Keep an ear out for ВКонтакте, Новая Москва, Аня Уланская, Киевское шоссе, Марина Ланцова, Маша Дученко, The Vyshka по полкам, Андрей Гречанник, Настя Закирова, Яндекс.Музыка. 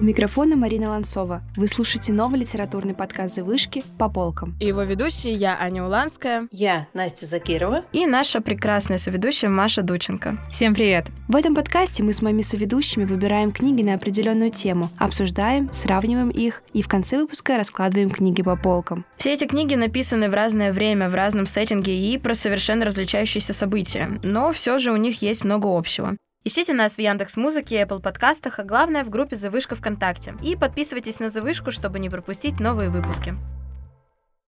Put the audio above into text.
У микрофона Марина Ланцова. Вы слушаете новый литературный подкаст «The Vyshka по полкам». И его ведущие я, Аня Уланская. Я, Настя Закирова. И наша прекрасная соведущая Маша Дученко. Всем привет! В этом подкасте мы с моими соведущими выбираем книги на определенную тему, обсуждаем, сравниваем их и в конце выпуска раскладываем книги по полкам. Все эти книги написаны в разное время, в разном сеттинге и про совершенно различающиеся события, но все же у них есть много общего. Ищите нас в Яндекс.Музыке, Apple подкастах, а главное в группе The Vyshka ВКонтакте. И подписывайтесь на The Vyshka, чтобы не пропустить новые выпуски.